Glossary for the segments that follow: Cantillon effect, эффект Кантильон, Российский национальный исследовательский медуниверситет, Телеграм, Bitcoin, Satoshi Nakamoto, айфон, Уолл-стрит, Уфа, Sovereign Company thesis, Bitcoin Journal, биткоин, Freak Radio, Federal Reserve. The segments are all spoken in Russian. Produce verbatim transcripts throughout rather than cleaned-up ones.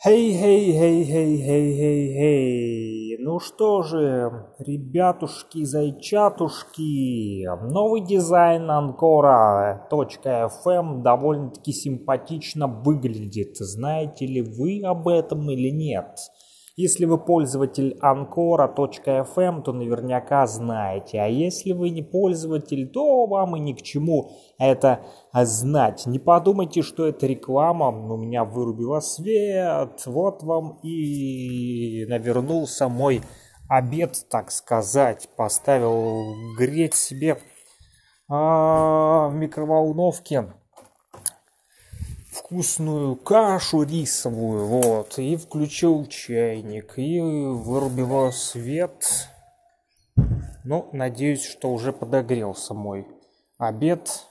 Хей-хей-хей-хей-хей-хей-хей. Ну что же, ребятушки, зайчатушки, новый дизайн анкора точка эф эм довольно-таки симпатично выглядит. Знаете ли вы об этом или нет? Если вы пользователь анкора точка эф эм, то наверняка знаете. А если вы не пользователь, то вам и ни к чему это знать. Не подумайте, что это реклама. У меня вырубило свет. Вот вам и навернулся мой обед, так сказать. Поставил греть себе в микроволновке вкусную кашу рисовую, вот, и включил чайник, и вырубил свет. Ну, надеюсь, что уже подогрелся мой обед,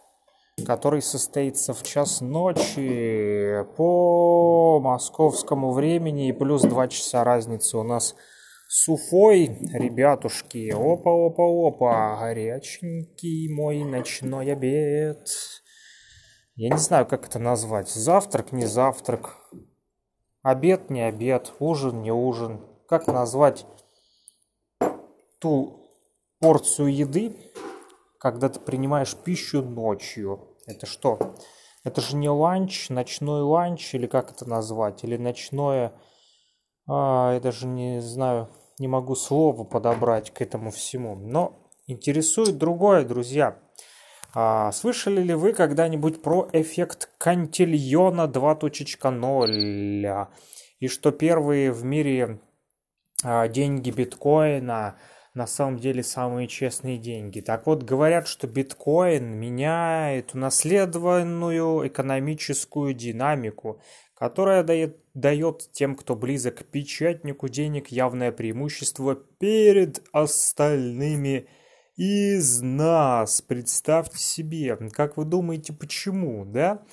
который состоится в час ночи по московскому времени, и плюс два часа разницы у нас с Уфой, ребятушки. Опа-опа-опа, горяченький мой ночной обед. Я не знаю, как это назвать. Завтрак, не завтрак. Обед, не обед. Ужин, не ужин. Как назвать ту порцию еды, когда ты принимаешь пищу ночью? Это что? Это же не ланч, ночной ланч, или как это назвать? Или ночное... А, я даже не знаю, не могу слово подобрать к этому всему. Но интересует другое, друзья. А слышали ли вы когда-нибудь про эффект Кантильона два ноль? И что первые в мире деньги биткоина на самом деле самые честные деньги? Так вот, говорят, что биткоин меняет унаследованную экономическую динамику, которая дает, дает тем, кто близок к печатнику денег, явное преимущество перед остальными из нас. Представьте себе, как вы думаете, почему, да?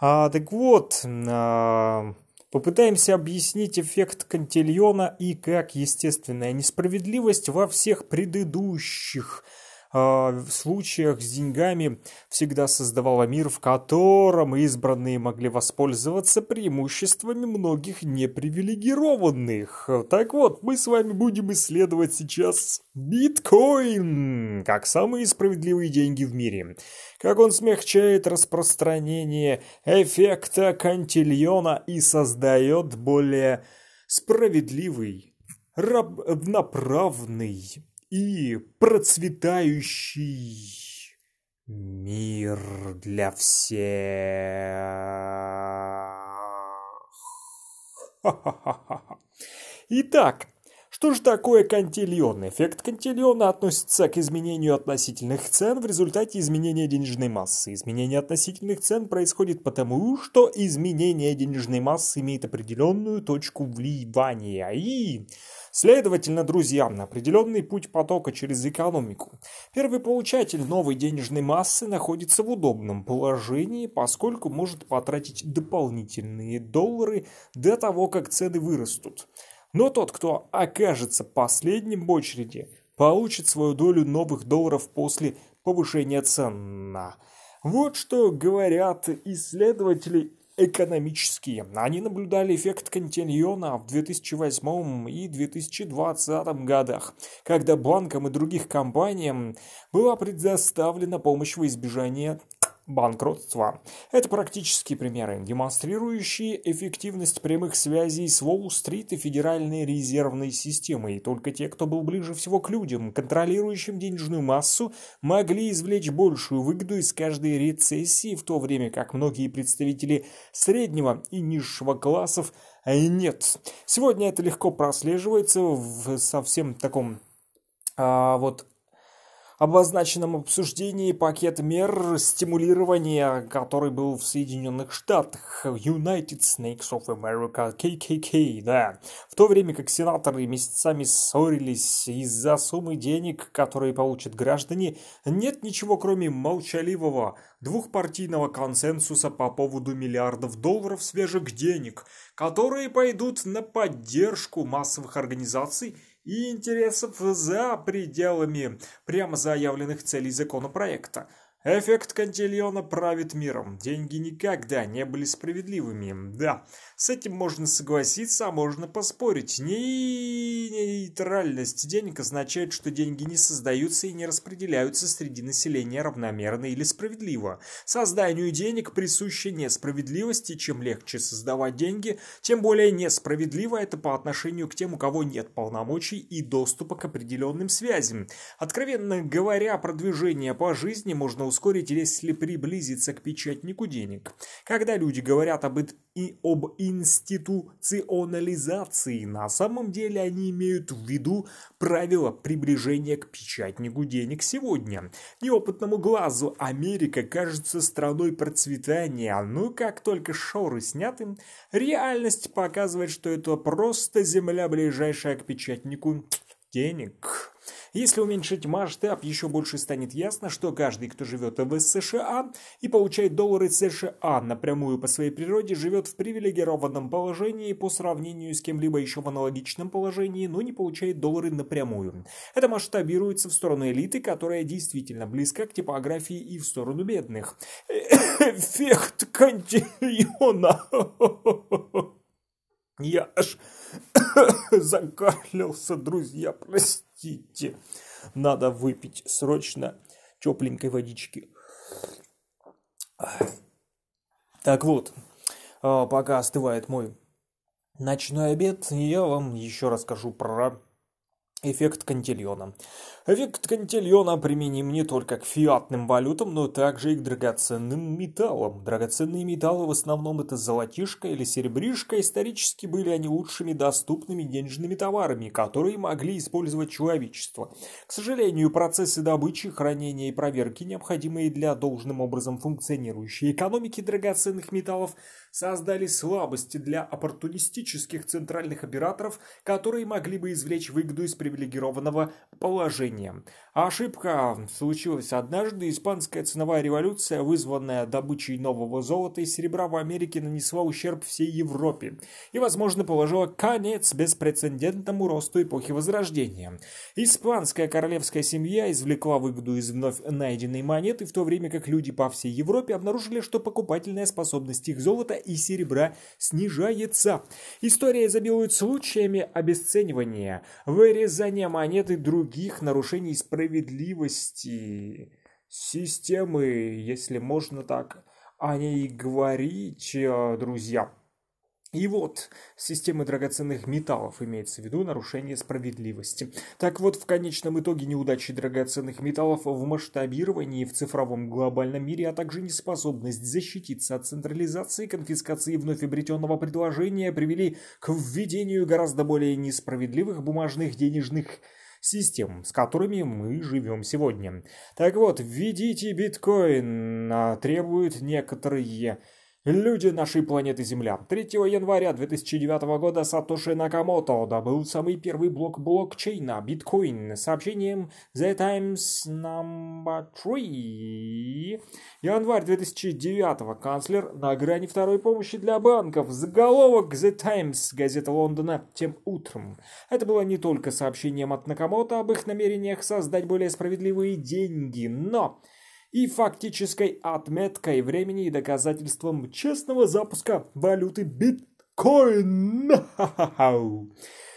А, так вот, а, попытаемся объяснить эффект Кантильона и как естественная несправедливость во всех предыдущих а, в случаях с деньгами всегда создавала мир, в котором избранные могли воспользоваться преимуществами многих непривилегированных. Так вот, мы с вами будем исследовать сейчас биткоин как самые справедливые деньги в мире, как он смягчает распространение эффекта Кантильона и создает более справедливый, равноправный и процветающий мир для всех. Итак, что же такое Кантильон? Эффект Кантильона относится к изменению относительных цен в результате изменения денежной массы. Изменение относительных цен происходит потому, что изменение денежной массы имеет определенную точку вливания. И, следовательно, друзья, определенный путь потока через экономику. Первый получатель новой денежной массы находится в удобном положении, поскольку может потратить дополнительные доллары до того, как цены вырастут. Но тот, кто окажется последним в очереди, получит свою долю новых долларов после повышения цен. Вот что говорят исследователи экономические. Они наблюдали эффект Кантильона в две тысячи восьмом и две тысячи двадцатом годах, когда банкам и другим компаниям была предоставлена помощь во избежание банкротства. Это практические примеры, демонстрирующие эффективность прямых связей с Уолл-стрит и Федеральной резервной системой. И только те, кто был ближе всего к людям, контролирующим денежную массу, могли извлечь большую выгоду из каждой рецессии, в то время как многие представители среднего и низшего классов нет. Сегодня это легко прослеживается в совсем таком а, вот... обозначенном обсуждении пакет мер стимулирования, который был в Соединенных Штатах, United States of America, ка ка ка, да. В то время как сенаторы месяцами ссорились из-за суммы денег, которые получат граждане, нет ничего кроме молчаливого двухпартийного консенсуса по поводу миллиардов долларов свежих денег, которые пойдут на поддержку массовых организаций и интересов за пределами прямо заявленных целей законопроекта. Эффект Кантильона правит миром. Деньги никогда не были справедливыми. Да, с этим можно согласиться, а можно поспорить. Нейтральность денег означает, что деньги не создаются и не распределяются среди населения равномерно или справедливо. Созданию денег присуща несправедливость, и чем легче создавать деньги, тем более несправедливо это по отношению к тем, у кого нет полномочий и доступа к определенным связям. Откровенно говоря, продвижение по жизни можно устроить. ускорить, если приблизиться к печатнику денег. Когда люди говорят об, и об институционализации, на самом деле они имеют в виду правила приближения к печатнику денег сегодня. Неопытному глазу Америка кажется страной процветания, но как только шоры сняты, реальность показывает, что это просто земля, ближайшая к печатнику денег. Если уменьшить масштаб, еще больше станет ясно, что каждый, кто живет в США и получает доллары США напрямую по своей природе, живет в привилегированном положении по сравнению с кем-либо еще в аналогичном положении, но не получает доллары напрямую. Это масштабируется в сторону элиты, которая действительно близка к типографии, и в сторону бедных. Эффект Кантильона. Я аж закашлялся, друзья, простите. Надо выпить срочно тепленькой водички. Так вот, пока остывает мой ночной обед, я вам еще расскажу про эффект Кантильона. Эффект Кантильона применим не только к фиатным валютам, но также и к драгоценным металлам. Драгоценные металлы в основном это золотишко или серебришко. Исторически были они лучшими доступными денежными товарами, которые могли использовать человечество. К сожалению, процессы добычи, хранения и проверки, необходимые для должным образом функционирующей экономики драгоценных металлов, создали слабости для оппортунистических центральных операторов, которые могли бы извлечь выгоду из привилегированного положения. Ошибка случилась однажды. Испанская ценовая революция, вызванная добычей нового золота и серебра в Америке, нанесла ущерб всей Европе и, возможно, положила конец беспрецедентному росту эпохи Возрождения. Испанская королевская семья извлекла выгоду из вновь найденной монеты, в то время как люди по всей Европе обнаружили, что покупательная способность их золота и серебра снижается. История изобилует случаями обесценивания, вырезания монеты других нарушений, справедливости системы, если можно так о ней говорить, друзья. И вот, системы драгоценных металлов имеется в виду нарушение справедливости. Так вот, в конечном итоге неудачи драгоценных металлов в масштабировании в цифровом глобальном мире, а также неспособность защититься от централизации, конфискации вновь обретенного предложения привели к введению гораздо более несправедливых бумажных денежных систем, с которыми мы живем сегодня. Так вот, введите биткоин, требуют некоторые люди нашей планеты Земля. третьего января две тысячи девятого года Сатоши Накамото добыл самый первый блок блокчейна, биткоин, сообщением зе таймс намбер три. январь две тысячи девятого. Канцлер на грани второй помощи для банков. Заголовок The Times, газета Лондона, тем утром. Это было не только сообщением от Накамото об их намерениях создать более справедливые деньги, но и фактической отметкой времени и доказательством честного запуска валюты биткоин.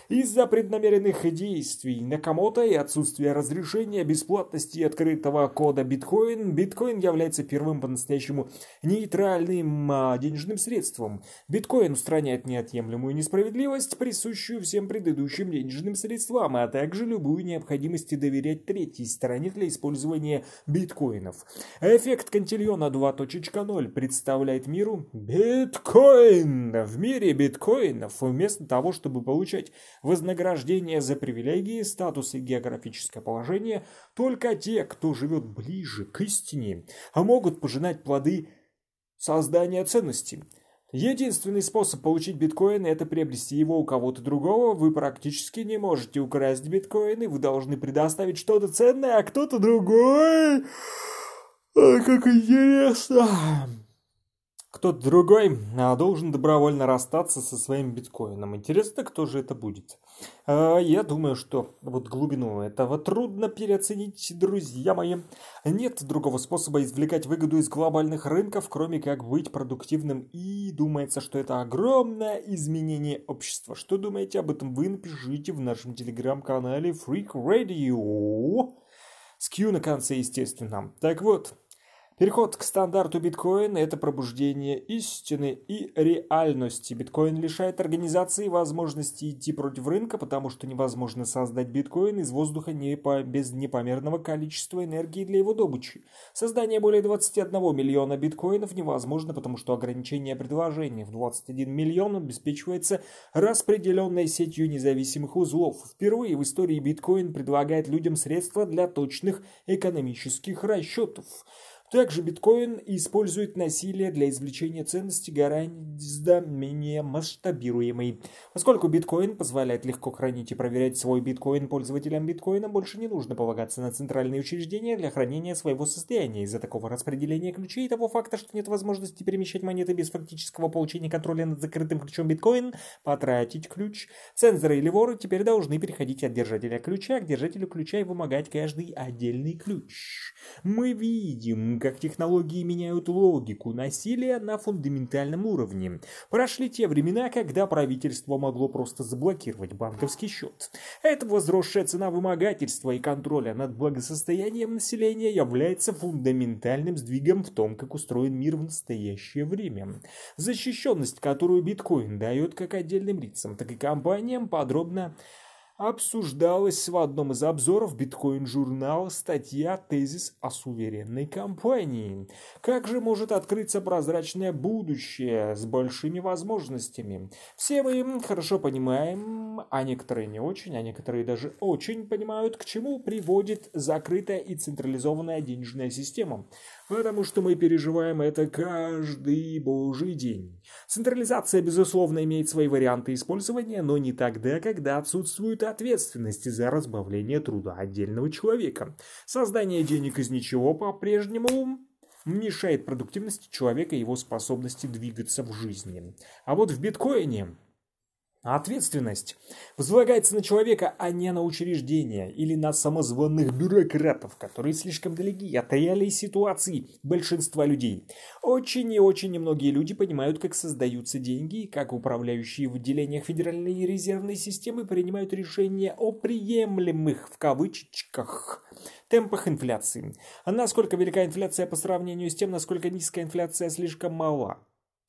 Из-за преднамеренных действий Накамото и отсутствия разрешения, бесплатности и открытого кода биткоин, биткоин является первым по-настоящему нейтральным денежным средством. Биткоин устраняет неотъемлемую несправедливость, присущую всем предыдущим денежным средствам, а также любую необходимость доверять третьей стороне для использования биткоинов. Эффект Кантильона два точка ноль представляет миру биткоин. В мире биткоинов вместо того, чтобы получать вознаграждение за привилегии, статус и географическое положение, только те, кто живет ближе к истине, могут пожинать плоды создания ценностей. Единственный способ получить биткоин – это приобрести его у кого-то другого. Вы практически не можете украсть биткоины, вы должны предоставить что-то ценное, а кто-то другой… А, как интересно… Кто-то другой должен добровольно расстаться со своим биткоином. Интересно, кто же это будет? Я думаю, что вот глубину этого трудно переоценить, друзья мои. Нет другого способа извлекать выгоду из глобальных рынков, кроме как быть продуктивным. И думается, что это огромное изменение общества. Что думаете об этом? Вы напишите в нашем телеграм-канале Freak Radio. С Q на конце, естественно. Так вот. Переход к стандарту биткоин – это пробуждение истины и реальности. Биткоин лишает организации возможности идти против рынка, потому что невозможно создать биткоин из воздуха не по, без непомерного количества энергии для его добычи. Создание более двадцати одного миллиона биткоинов невозможно, потому что ограничение предложения в двадцать один миллион обеспечивается распределенной сетью независимых узлов. Впервые в истории биткоин предлагает людям средства для точных экономических расчетов. Также биткоин использует насилие для извлечения ценности гораздо менее масштабируемой. Поскольку биткоин позволяет легко хранить и проверять свой биткоин, пользователям биткоина больше не нужно полагаться на центральные учреждения для хранения своего состояния. Из-за такого распределения ключей и того факта, что нет возможности перемещать монеты без фактического получения контроля над закрытым ключом биткоин, потратить ключ, цензоры или воры теперь должны переходить от держателя ключа к держателю ключа и вымогать каждый отдельный ключ. Мы видим, как технологии меняют логику насилия на фундаментальном уровне. Прошли те времена, когда правительство могло просто заблокировать банковский счет. Эта возросшая цена вымогательства и контроля над благосостоянием населения является фундаментальным сдвигом в том, как устроен мир в настоящее время. Защищенность, которую биткоин дает как отдельным лицам, так и компаниям, подробно обсуждалась в одном из обзоров Bitcoin Journal статья «Тезис о суверенной компании». Как же может открыться прозрачное будущее с большими возможностями? Все мы хорошо понимаем, а некоторые не очень, а некоторые даже очень понимают, к чему приводит закрытая и централизованная денежная система. Потому что мы переживаем это каждый божий день. Централизация, безусловно, имеет свои варианты использования, но не тогда, когда отсутствует ответственность за разбавление труда отдельного человека. Создание денег из ничего по-прежнему мешает продуктивности человека и его способности двигаться в жизни. А вот в биткоине ответственность возлагается на человека, а не на учреждения или на самозваных бюрократов, которые слишком далеки от реалий ситуации большинства людей. Очень и очень немногие люди понимают, как создаются деньги, и как управляющие в отделениях Федеральной резервной системы принимают решения о «приемлемых» в кавычках темпах инфляции. А насколько велика инфляция по сравнению с тем, насколько низкая инфляция слишком мала.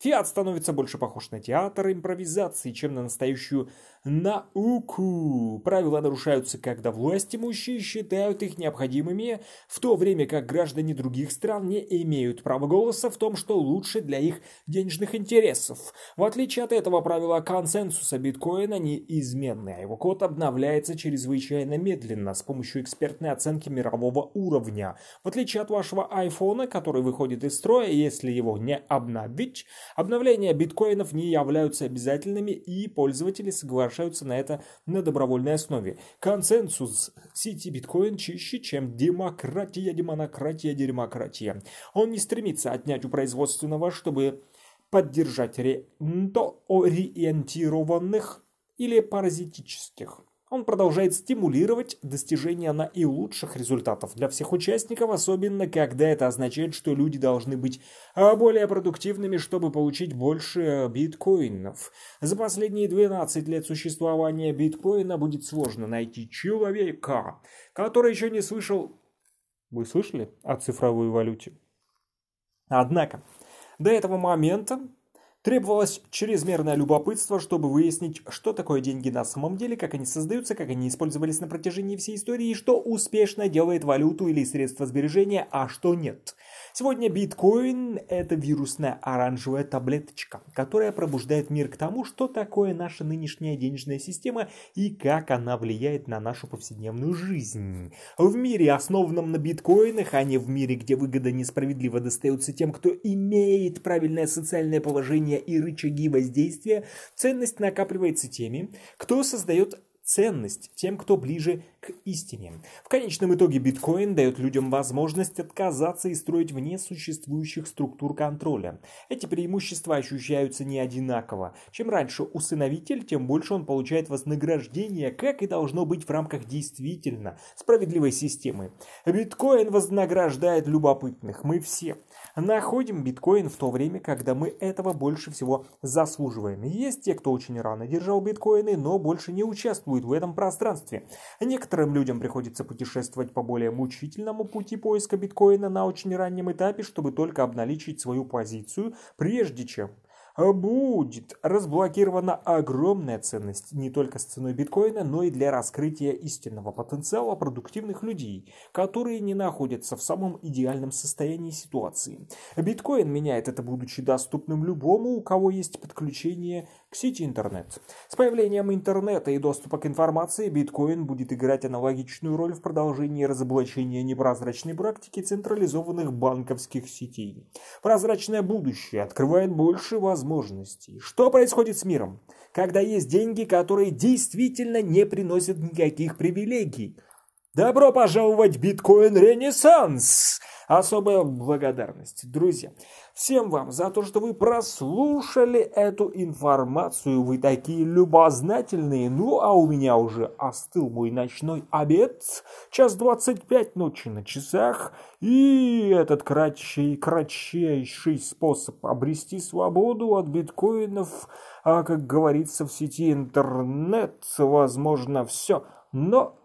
Фиат становится больше похож на театр импровизации, чем на настоящую науку. Правила нарушаются, когда власть имущие считают их необходимыми, в то время как граждане других стран не имеют права голоса в том, что лучше для их денежных интересов. В отличие от этого, правила консенсуса биткоина неизменны, а его код обновляется чрезвычайно медленно с помощью экспертной оценки мирового уровня. В отличие от вашего айфона, который выходит из строя, если его не обновить, обновления биткоинов не являются обязательными, и пользователи соглашаются на это на добровольной основе. Консенсус сети биткоин чище, чем демократия, демонократия, демократия. Он не стремится отнять у производственного, чтобы поддержать рентоориентированных или паразитических. Он продолжает стимулировать достижение наилучших результатов для всех участников, особенно когда это означает, что люди должны быть более продуктивными, чтобы получить больше биткоинов. За последние двенадцать лет существования биткоина будет сложно найти человека, который еще не слышал... Вы слышали о цифровой валюте? Однако, до этого момента требовалось чрезмерное любопытство, чтобы выяснить, что такое деньги на самом деле, как они создаются, как они использовались на протяжении всей истории и что успешно делает валюту или средства сбережения, а что нет. Сегодня биткоин – это вирусная оранжевая таблеточка, которая пробуждает мир к тому, что такое наша нынешняя денежная система и как она влияет на нашу повседневную жизнь. В мире, основанном на биткоинах, а не в мире, где выгода несправедливо достается тем, кто имеет правильное социальное положение и рычаги воздействия, ценность накапливается теми, кто создает ценность тем, кто ближе к истине. В конечном итоге биткоин дает людям возможность отказаться и строить вне существующих структур контроля. Эти преимущества ощущаются не одинаково. Чем раньше усыновитель, тем больше он получает вознаграждение, как и должно быть в рамках действительно справедливой системы. Биткоин вознаграждает любопытных. Мы все находим биткоин в то время, когда мы этого больше всего заслуживаем. Есть те, кто очень рано держал биткоины, но больше не участвует в этом пространстве. Некоторым людям приходится путешествовать по более мучительному пути поиска биткоина на очень раннем этапе, чтобы только обналичить свою позицию, прежде чем будет разблокирована огромная ценность не только с ценой биткоина, но и для раскрытия истинного потенциала продуктивных людей, которые не находятся в самом идеальном состоянии ситуации. Биткоин меняет это, будучи доступным любому, у кого есть подключение к сети интернет. С появлением интернета и доступа к информации биткоин будет играть аналогичную роль в продолжении разоблачения непрозрачной практики централизованных банковских сетей. Прозрачное будущее открывает больше возможностей. Возможностей. Что происходит с миром, когда есть деньги, которые действительно не приносят никаких привилегий? Добро пожаловать в биткоин-ренессанс! Особая благодарность, друзья, всем вам за то, что вы прослушали эту информацию. Вы такие любознательные. Ну, а у меня уже остыл мой ночной обед. Час двадцать пять ночи на часах. И этот кратчайший, кратчайший способ обрести свободу от биткоинов, а, как говорится, в сети интернет, возможно, все. Но...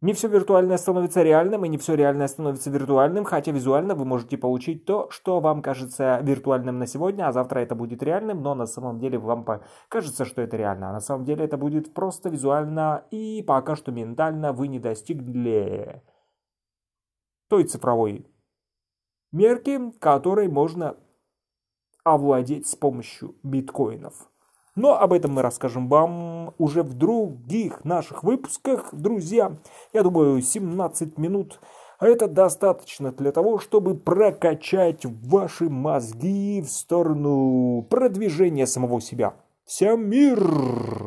не все виртуальное становится реальным, и не все реальное становится виртуальным, хотя визуально вы можете получить то, что вам кажется виртуальным на сегодня, а завтра это будет реальным, но на самом деле вам кажется, что это реально, а на самом деле это будет просто визуально, и пока что ментально вы не достигли той цифровой мерки, которой можно овладеть с помощью биткоинов. Но об этом мы расскажем вам уже в других наших выпусках, друзья. Я думаю, семнадцать минут это достаточно для того, чтобы прокачать ваши мозги в сторону продвижения самого себя. Всем мир!